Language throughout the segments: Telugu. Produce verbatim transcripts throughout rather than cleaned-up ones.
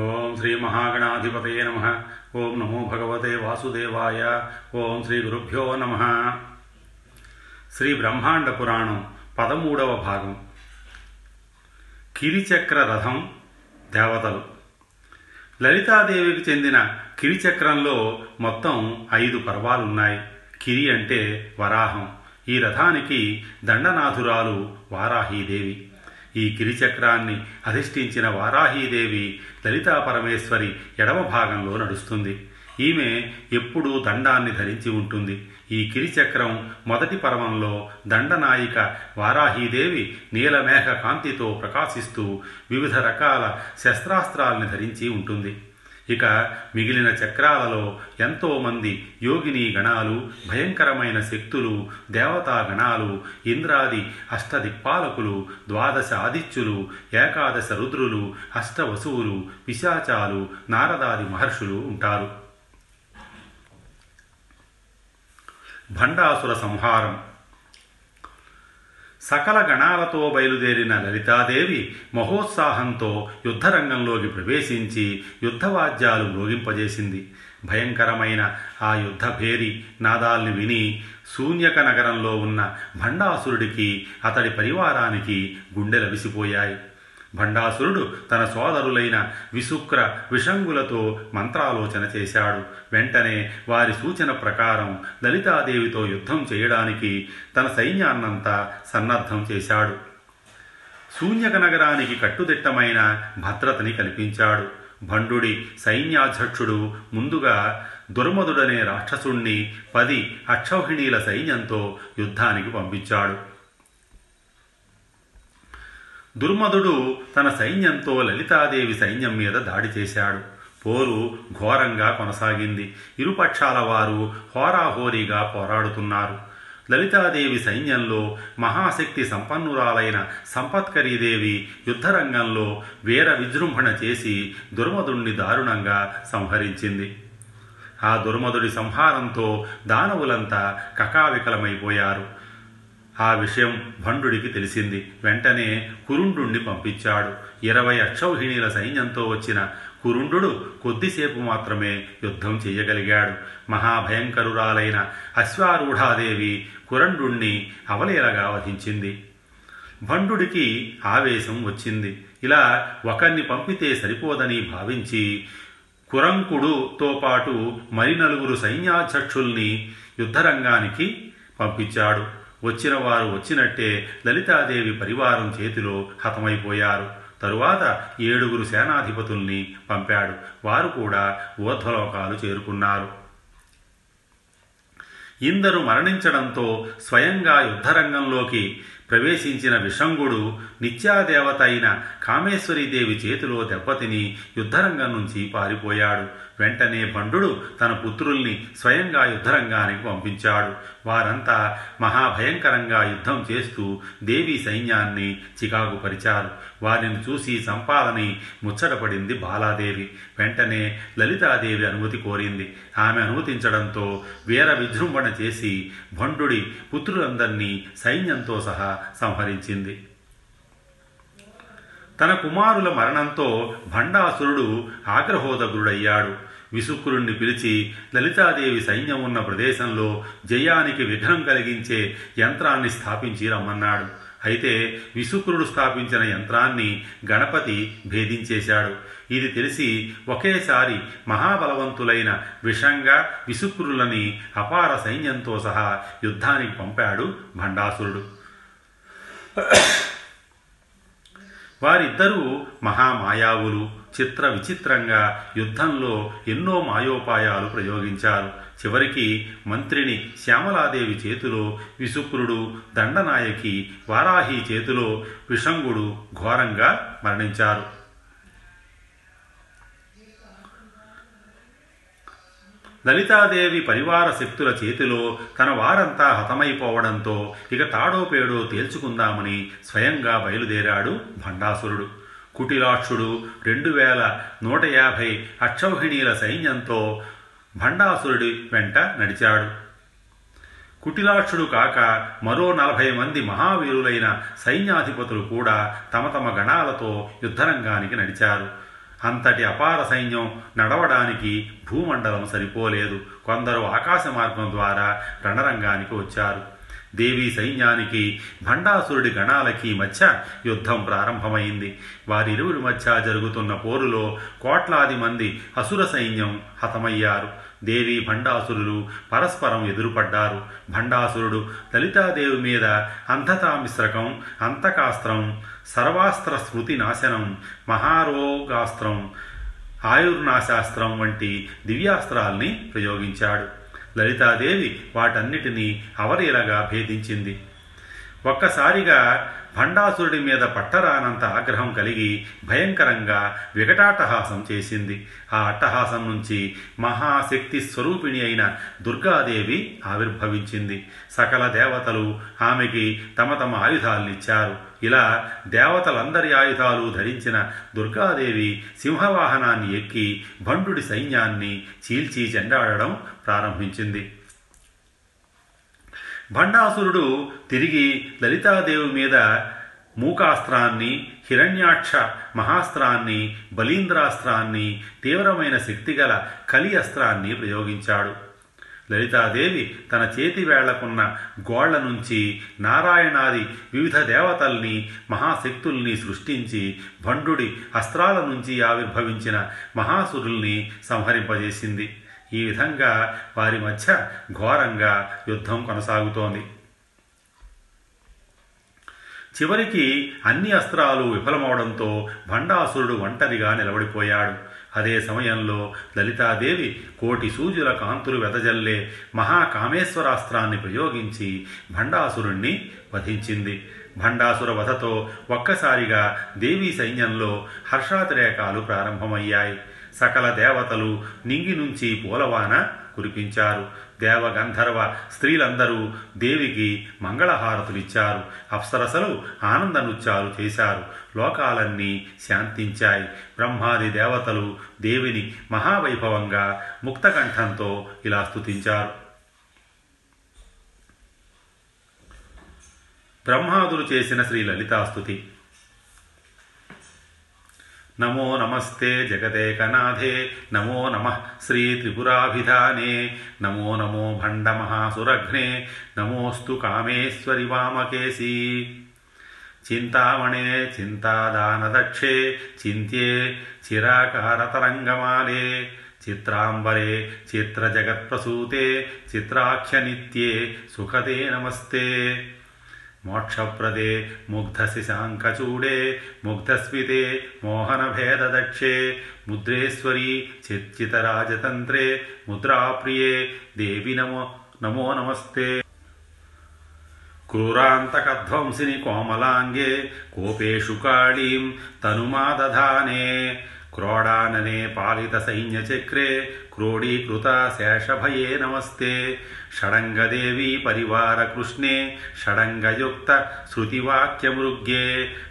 ఓం శ్రీ మహాగణాధిపతయే నమః. ఓం నమో భగవతే వాసుదేవాయ. ఓం శ్రీ గురుభ్యో నమః. శ్రీ బ్రహ్మాండ పురాణం పదమూడవ భాగం. కిరిచక్ర రథం దేవతలు. లలితాదేవికి చెందిన కిరిచక్రంలో మొత్తం ఐదు పర్వాలున్నాయి. కిరి అంటే వరాహం. ఈ రథానికి దండనాథురాలు వారాహీదేవి. ఈ కిరిచక్రాన్ని అధిష్ఠించిన వారాహీదేవి లలితా పరమేశ్వరి ఎడమ భాగంలో నడుస్తుంది. ఈమె ఎప్పుడూ దండాన్ని ధరించి ఉంటుంది. ఈ కిరిచక్రం మొదటి పర్వంలో దండనాయిక వారాహీదేవి నీలమేఘ కాంతితో ప్రకాశిస్తూ వివిధ రకాల శస్త్రాస్త్రాలను ధరించి ఉంటుంది. ఇక మిగిలిన చక్రాలలో ఎంతోమంది యోగిని గణాలు, భయంకరమైన శక్తులు, దేవతా గణాలు, ఇంద్రాది అష్టదిక్పాలకులు, ద్వాదశ ఆదిత్యులు, ఏకాదశ రుద్రులు, అష్టవసువులు, పిశాచాలు, నారదాది మహర్షులు ఉంటారు. భండాసుర సంహారం. సకల గణాలతో బయలుదేరిన లలితాదేవి మహోత్సాహంతో యుద్ధరంగంలోకి ప్రవేశించి యుద్ధవాద్యాలు మ్రోగింపజేసింది. భయంకరమైన ఆ యుద్ధభేరి నాదాల్ని విని శూన్యక నగరంలో ఉన్న భండాసురుడికి, అతడి పరివారానికి గుండెలవిసిపోయాయి. భండాసురుడు తన సోదరులైన విశుక్ర విషంగులతో మంత్రాలోచన చేశాడు. వెంటనే వారి సూచన ప్రకారం లలితాదేవితో యుద్ధం చేయడానికి తన సైన్యాన్నంతా సన్నద్ధం చేశాడు. శూన్యక నగరానికి కట్టుదిట్టమైన భద్రతని కల్పించాడు. భండుడి సైన్యాధ్యక్షుడు ముందుగా దుర్మధుడనే రాక్షసుణ్ణి పది అక్షౌహిణీల సైన్యంతో యుద్ధానికి పంపించాడు. దుర్మధుడు తన సైన్యంతో లలితాదేవి సైన్యం మీద దాడి చేశాడు. పోరు ఘోరంగా కొనసాగింది. ఇరుపక్షాల వారు హోరాహోరీగా పోరాడుతున్నారు. లలితాదేవి సైన్యంలో మహాశక్తి సంపన్నురాలైన సంపత్కరీదేవి యుద్ధరంగంలో వీర విజృంభణ చేసి దుర్మధుడిని దారుణంగా సంహరించింది. ఆ దుర్మధుడి సంహారంతో దానవులంతా కకావికలమైపోయారు. ఆ విషయం భండుడికి తెలిసింది. వెంటనే కురుండుణ్ణి పంపించాడు. ఇరవై అక్షౌహిణీల సైన్యంతో వచ్చిన కురుండు కొద్దిసేపు మాత్రమే యుద్ధం చేయగలిగాడు. మహాభయంకరురాలైన అశ్వారూఢాదేవి కురుండుణ్ణి అవలీలగా వధించింది. భండుడికి ఆవేశం వచ్చింది. ఇలా ఒకరిని పంపితే సరిపోదని భావించి కురంకుడుతో పాటు మరి నలుగురు సైన్యాధ్యక్షుల్ని యుద్ధరంగానికి పంపించాడు. వచ్చిన వారు వచ్చినట్టే లలితాదేవి పరివారం చేతిలో హతమైపోయారు. తరువాత ఏడుగురు సేనాధిపతుల్ని పంపాడు. వారు కూడా ఊర్ధ్వలోకాలు చేరుకున్నారు. ఇందరు మరణించడంతో స్వయంగా యుద్ధరంగంలోకి ప్రవేశించిన విషంగుడు నిత్యాదేవత అయిన కామేశ్వరీదేవి చేతిలో దెబ్బతిని యుద్ధరంగం నుంచి పారిపోయాడు. వెంటనే భండు తన పుత్రుల్ని స్వయంగా యుద్ధరంగానికి పంపించాడు. వారంతా మహాభయంకరంగా యుద్ధం చేస్తూ దేవీ సైన్యాన్ని చికాకుపరిచారు. వారిని చూసి సంపాలని ముచ్చటపడింది బాలాదేవి. వెంటనే లలితాదేవి అనుమతి కోరింది. ఆమె అనుమతించడంతో వీర విజృంభణ చేసి భండుడి పుత్రులందరినీ సైన్యంతో సహా సంహరించింది. తన కుమారుల మరణంతో భండాసురుడు ఆగ్రహోదగ్రుడయ్యాడు. విశుక్రుణ్ణి పిలిచి లలితాదేవి సైన్యం ఉన్న ప్రదేశంలో జయానికి విఘ్నం కలిగించే యంత్రాన్ని స్థాపించి రమ్మన్నాడు. అయితే విశుక్రుడు స్థాపించిన యంత్రాన్ని గణపతి భేదించేశాడు. ఇది తెలిసి ఒకేసారి మహాబలవంతులైన విషంగ విశుక్రులని అపార సైన్యంతో సహా యుద్ధానికి పంపాడు భండాసురుడు. వారిద్దరూ మహామాయావులు. చిత్ర విచిత్రంగా యుద్ధంలో ఎన్నో మాయోపాయాలు ప్రయోగించారు. చివరికి మంత్రిని శ్యామలాదేవి చేతిలో విశుక్రుడు, దండనాయకి వారాహి చేతిలో విషంగుడు ఘోరంగా మరణించారు. లలితాదేవి పరివార శక్తుల చేతిలో తన వారంతా హతమైపోవడంతో ఇక తాడోపేడో తేల్చుకుందామని స్వయంగా బయలుదేరాడు భండాసురుడు. కుటిలాక్షుడు రెండు వేల నూట యాభై అక్షౌహిణీల సైన్యంతో భండాసురుడి వెంట నడిచాడు. కుటిలాక్షుడు కాక మరో నలభై మంది మహావీరులైన సైన్యాధిపతులు కూడా తమ తమ గణాలతో యుద్ధరంగానికి నడిచారు. అంతటి అపార సైన్యం నడవడానికి భూమండలం సరిపోలేదు. కొందరు ఆకాశ మార్గం ద్వారా రణరంగానికి వచ్చారు. దేవీ సైన్యానికి భండాసురుడి గణాలకి మధ్య యుద్ధం ప్రారంభమైంది. వారిరువురి మధ్య జరుగుతున్న పోరులో కోట్లాది మంది అసుర సైన్యం హతమయ్యారు. దేవి భండాసురులు పరస్పరం ఎదురుపడ్డారు. భండాసురుడు లలితాదేవి మీద అంధతామిశ్రకం, అంతకాస్త్రం, సర్వాస్త్ర స్మృతి నాశనం, మహారోగాస్త్రం, ఆయుర్నాశాస్త్రం వంటి దివ్యాస్త్రాల్ని ప్రయోగించాడు. లలితాదేవి వాటన్నిటినీ అవలీలగా భేదించింది. ఒక్కసారిగా భండాసురుడి మీద పట్టరానంత ఆగ్రహం కలిగి భయంకరంగా వికటాట్టహాసం చేసింది. ఆ అట్టహాసం నుంచి మహాశక్తి స్వరూపిణి అయిన దుర్గాదేవి ఆవిర్భవించింది. సకల దేవతలు ఆమెకి తమ తమ ఆయుధాలనిచ్చారు. ఇలా దేవతలందరి ఆయుధాలు ధరించిన దుర్గాదేవి సింహవాహనాన్ని ఎక్కి భండుడి సైన్యాన్ని చీల్చి చెండాడడం ప్రారంభించింది. భండాసురుడు తిరిగి లలితాదేవి మీద మూకాస్త్రాన్ని, హిరణ్యాక్ష మహాస్త్రాన్ని, బలీంద్రాస్త్రాన్ని, తీవ్రమైన శక్తిగల కలి అస్త్రాన్ని ప్రయోగించాడు. లలితాదేవి తన చేతి వేళ్లకున్న గోళ్ల నుంచి నారాయణాది వివిధ దేవతల్ని, మహాశక్తుల్ని సృష్టించి భండుడి అస్త్రాల నుంచి ఆవిర్భవించిన మహాసురుల్ని సంహరింపజేసింది. ఈ విధంగా వారి మధ్య ఘోరంగా యుద్ధం కొనసాగుతోంది. చివరికి అన్ని అస్త్రాలు విఫలమవడంతో భండాసురుడు ఒంటరిగా నిలబడిపోయాడు. అదే సమయంలో లలితాదేవి కోటి సూర్యుల కాంతులు వెదజల్లే మహాకామేశ్వరాస్త్రాన్ని ప్రయోగించి భండాసురుణ్ణి వధించింది. భండాసుర వధతో ఒక్కసారిగా దేవీ సైన్యంలో హర్షాతిరేకాలు ప్రారంభమయ్యాయి. సకల దేవతలు నింగి నుంచి పూలవాన కురిపించారు. దేవగంధర్వ స్త్రీలందరూ దేవికి మంగళహారతులిచ్చారు. అప్సరసలు ఆనంద నృత్యాలు చేశారు. లోకాలన్నీ శాంతించాయి. బ్రహ్మాది దేవతలు దేవిని మహావైభవంగా ముక్తకంఠంతో ఇలా స్తుతించారు. బ్రహ్మాదులు చేసిన శ్రీ లలితాస్తుతి. నమో నమస్తే జగదేకనాథే, నమో నమః శ్రీ త్రిపురాభిధానే, నమో నమో భండమహాసురఘ్నే, నమోస్తు కామేశ్వరి వామకేశీ. చింతామణే చింతాదానదక్షే, చింత్యే చిరాకారతరంగమాలే, చిత్రాంబరే చిత్రజగత్ప్రసూతే, చిత్రాఖ్యనిత్యే సుఖదే నమస్తే. మోక్షప్రదే ముగ్ధశిశాంకచూడే, ముగ్ధస్మితే మోహనభేదదక్షే, ముద్రేశ్వరీ చిచ్చితరాజతంత్రే, ముద్రాప్రియే దేవి నమో నమో నమస్తే. క్రూరాంతకధ్వంసిని కోమలాంగే, కోపేషు కాళీం తనుమాదధానే, క్రోడాననే పాలిత సైన్యచక్రే, క్రోడీకృత శేషభయే నమస్తే. షడంగదేవీ పరివారకృష్ణే, షడంగయుక్త శృతివాక్యమృగ్యే,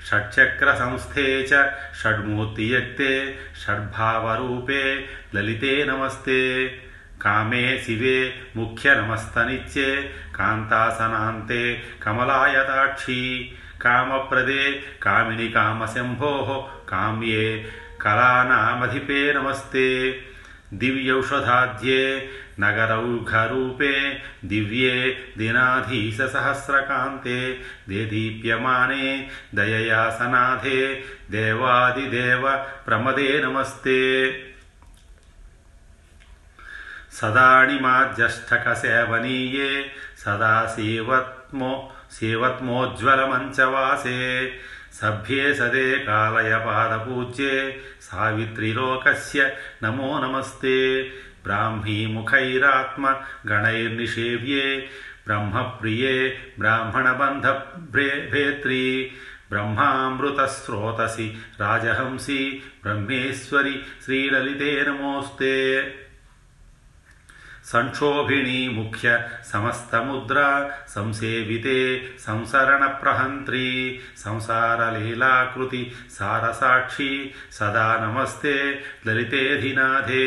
షట్చక్ర సంస్థే చ షడ్మూర్తియక్తే, షడ్భావరూపే లలితే నమస్తే. కామే శివే ముఖ్య నమస్తనిత్యే, కాంతాసనాంతే కమలాయతాక్షీ, కామప్రదే కామిని కామశంభో, కామ్యే కళానామధిపే నమస్తే. దివ్యౌషధాధ్యే నగరౌఘరూపే, దివ్యే దినాధీశసహస్రకాంతే, దేదీప్యమానే దయయాసనాథే, దేవాదిదేవ ప్రమదే నమస్తే. సదాణిమాజ్యష్టకసేవనీయే, సదాశీవత్మో శీవత్మోజ్వలమంచవాసే, సభ్యే సదే కాలయ పాదపూజ్యే, సావిత్రిలోకస్య నమో నమస్తే. బ్రాహ్మీముఖైరాత్మ గణైర్నిషేవ్యే, బ్రహ్మప్రియే బ్రాహ్మణబంధభేత్రీ, బ్రహ్మామృతస్రోతసి రాజహంసి, బ్రహ్మేశ్వరి శ్రీలలితే నమోస్తే. సంక్షోభిణీ ముఖ్య సమస్తముద్రా, సంసేవితే సంసరణప్రహంత్రీ, సంసారలీలాకృతి సారసాక్షి, సదా నమస్తే లలితేధినాథే.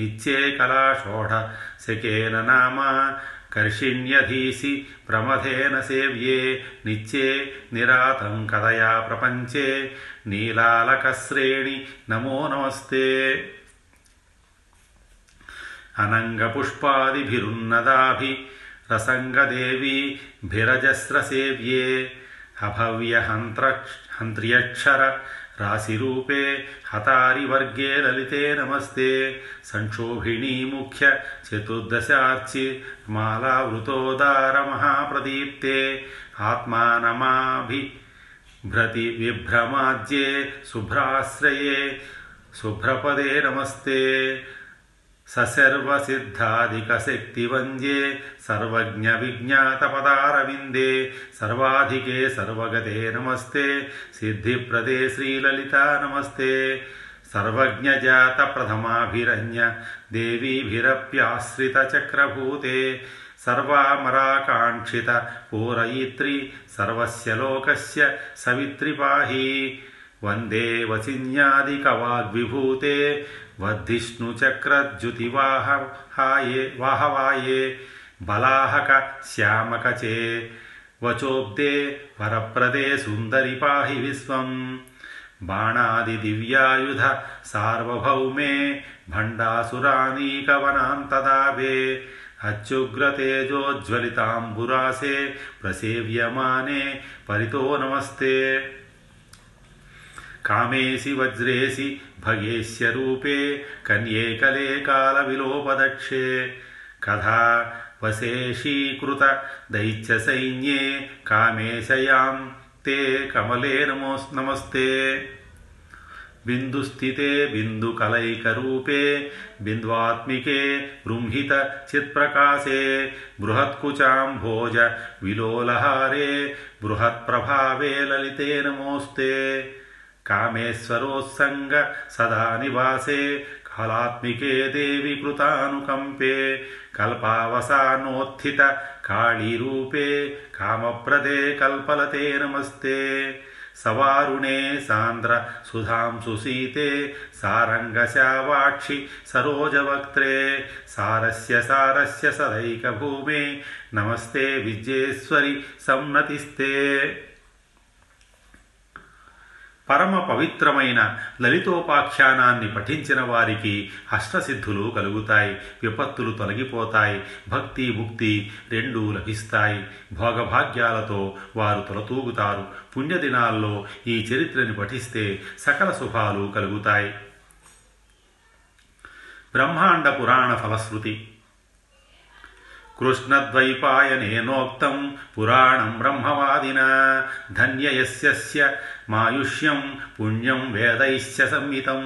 నిత్యే కళాషోఢశకేన నామ कर्षिण्यधीसि प्रमथेन सेव्ये निच्चे निरातंकतया प्रपंचे नीलालकश्रेणि नमो नमस्ते। अनंगपुष्पादिभिरुन्नदाभि रसंगदेवी भिरजस्र सेव्ये अभव्य हंत्र हंत्र्यक्षर राशिरूपे हतारिवर्गे ललिते नमस्ते। संक्षोभिणी मुख्य चतुर्दशार्चि मालावृतोदार महाप्रदीप्ते आत्मानमाभिभ्रति विभ्रमाज्ये शुभ्राश्रये शुभ्रपदे नमस्ते। सर्वसिद्धाधिकशक्तिवन्द्ये सर्वज्ञविज्ञातपदारविन्दे सर्वाधिके सर्वगते नमस्ते। सिद्धिप्रदे श्रीललिता नमस्ते। सर्वज्ञजातप्रथमाभिरन्य देवीभिरप्याश्रितचक्रभूते सर्वामराकाङ्क्षित पूरयित्री सर्वस्य लोकस्य सवित्री पाहि। वन्दे वसिन्यादिकवाग्विभूते वद्धिष्णुचक्रद्युतिवाहवाये वाहवाये बलाहक श्यामकचे वचोब्दे वरप्रदे सुन्दरि पाहि विश्वं। बाणादिदिव्यायुध सार्वभौमे भण्डासुरानीकवनान्तदावे अच्युग्रतेजोज्ज्वलिताम्बुरासे प्रसेव्यमाने परितो नमस्ते। कामेसि वज्रेसि भगेश्य रूपे कन्ये कले कालविलोपदक्षे कथा वशेषीकृत दैत्यसैन्ये कामेशयां ते कमले नमोस् नमस्ते। बिन्दुस्थिते बिन्दुकलैकरूपे बिन्द्वात्मिके बृंहित चित्प्रकाशे बृहत्कुचाम्भोज विलोलहारे बृहत्प्रभावे ललिते नमोस्ते। कामेश्वरोत्संग सदा निवासे कालात्मिके देवी कृतानुकंपे कल्पावसानोत्थित कालीरूपे कामप्रदे कल्पलते नमस्ते। सवारुणे सान्द्र सुधां सुसीते सारंगशावाक्षि सरोजवक्त्रे सारस्य सारस्य सदैकभूमे नमस्ते विज्ञेश्वरि सम्नतिस्ते। పరమ పవిత్రమైన లలితోపాఖ్యానాన్ని పఠించిన వారికి అష్టసిద్ధులు కలుగుతాయి, విపత్తులు తొలగిపోతాయి, భక్తి ముక్తి రెండూ లభిస్తాయి, భోగభాగ్యాలతో వారు తొలతూగుతారు. పుణ్యదినాల్లో ఈ చరిత్రని పఠిస్తే సకల శుభాలు కలుగుతాయి. బ్రహ్మాండ పురాణ ఫలశ్రుతి కృష్ణద్వైపాయనేనోక్తం పురాణం బ్రహ్మవాదినా ధన్యయస్యస్య మాయుష్యం పుణ్యం వేదైశ్చ సంహితం.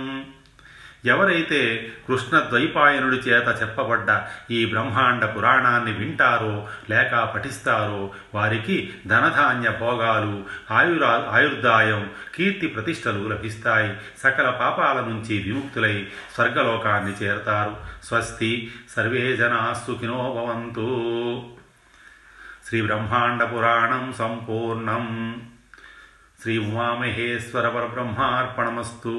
ఎవరైతే కృష్ణద్వైపాయనుడి చేత చెప్పబడ్డ ఈ బ్రహ్మాండ పురాణాన్ని వింటారో లేక పఠిస్తారో వారికి ధనధాన్య భోగాలు, ఆయురా ఆయుర్దాయం, కీర్తి ప్రతిష్టలు లభిస్తాయి. సకల పాపాల నుంచి విముక్తులై స్వర్గలోకాన్ని చేరతారు. స్వస్తి సర్వే జనా సుఖినో భవంతు. శ్రీ బ్రహ్మాండ పురాణం సంపూర్ణం. శ్రీ ఉమామహేశ్వర పరబ్రహ్మార్పణమస్తు.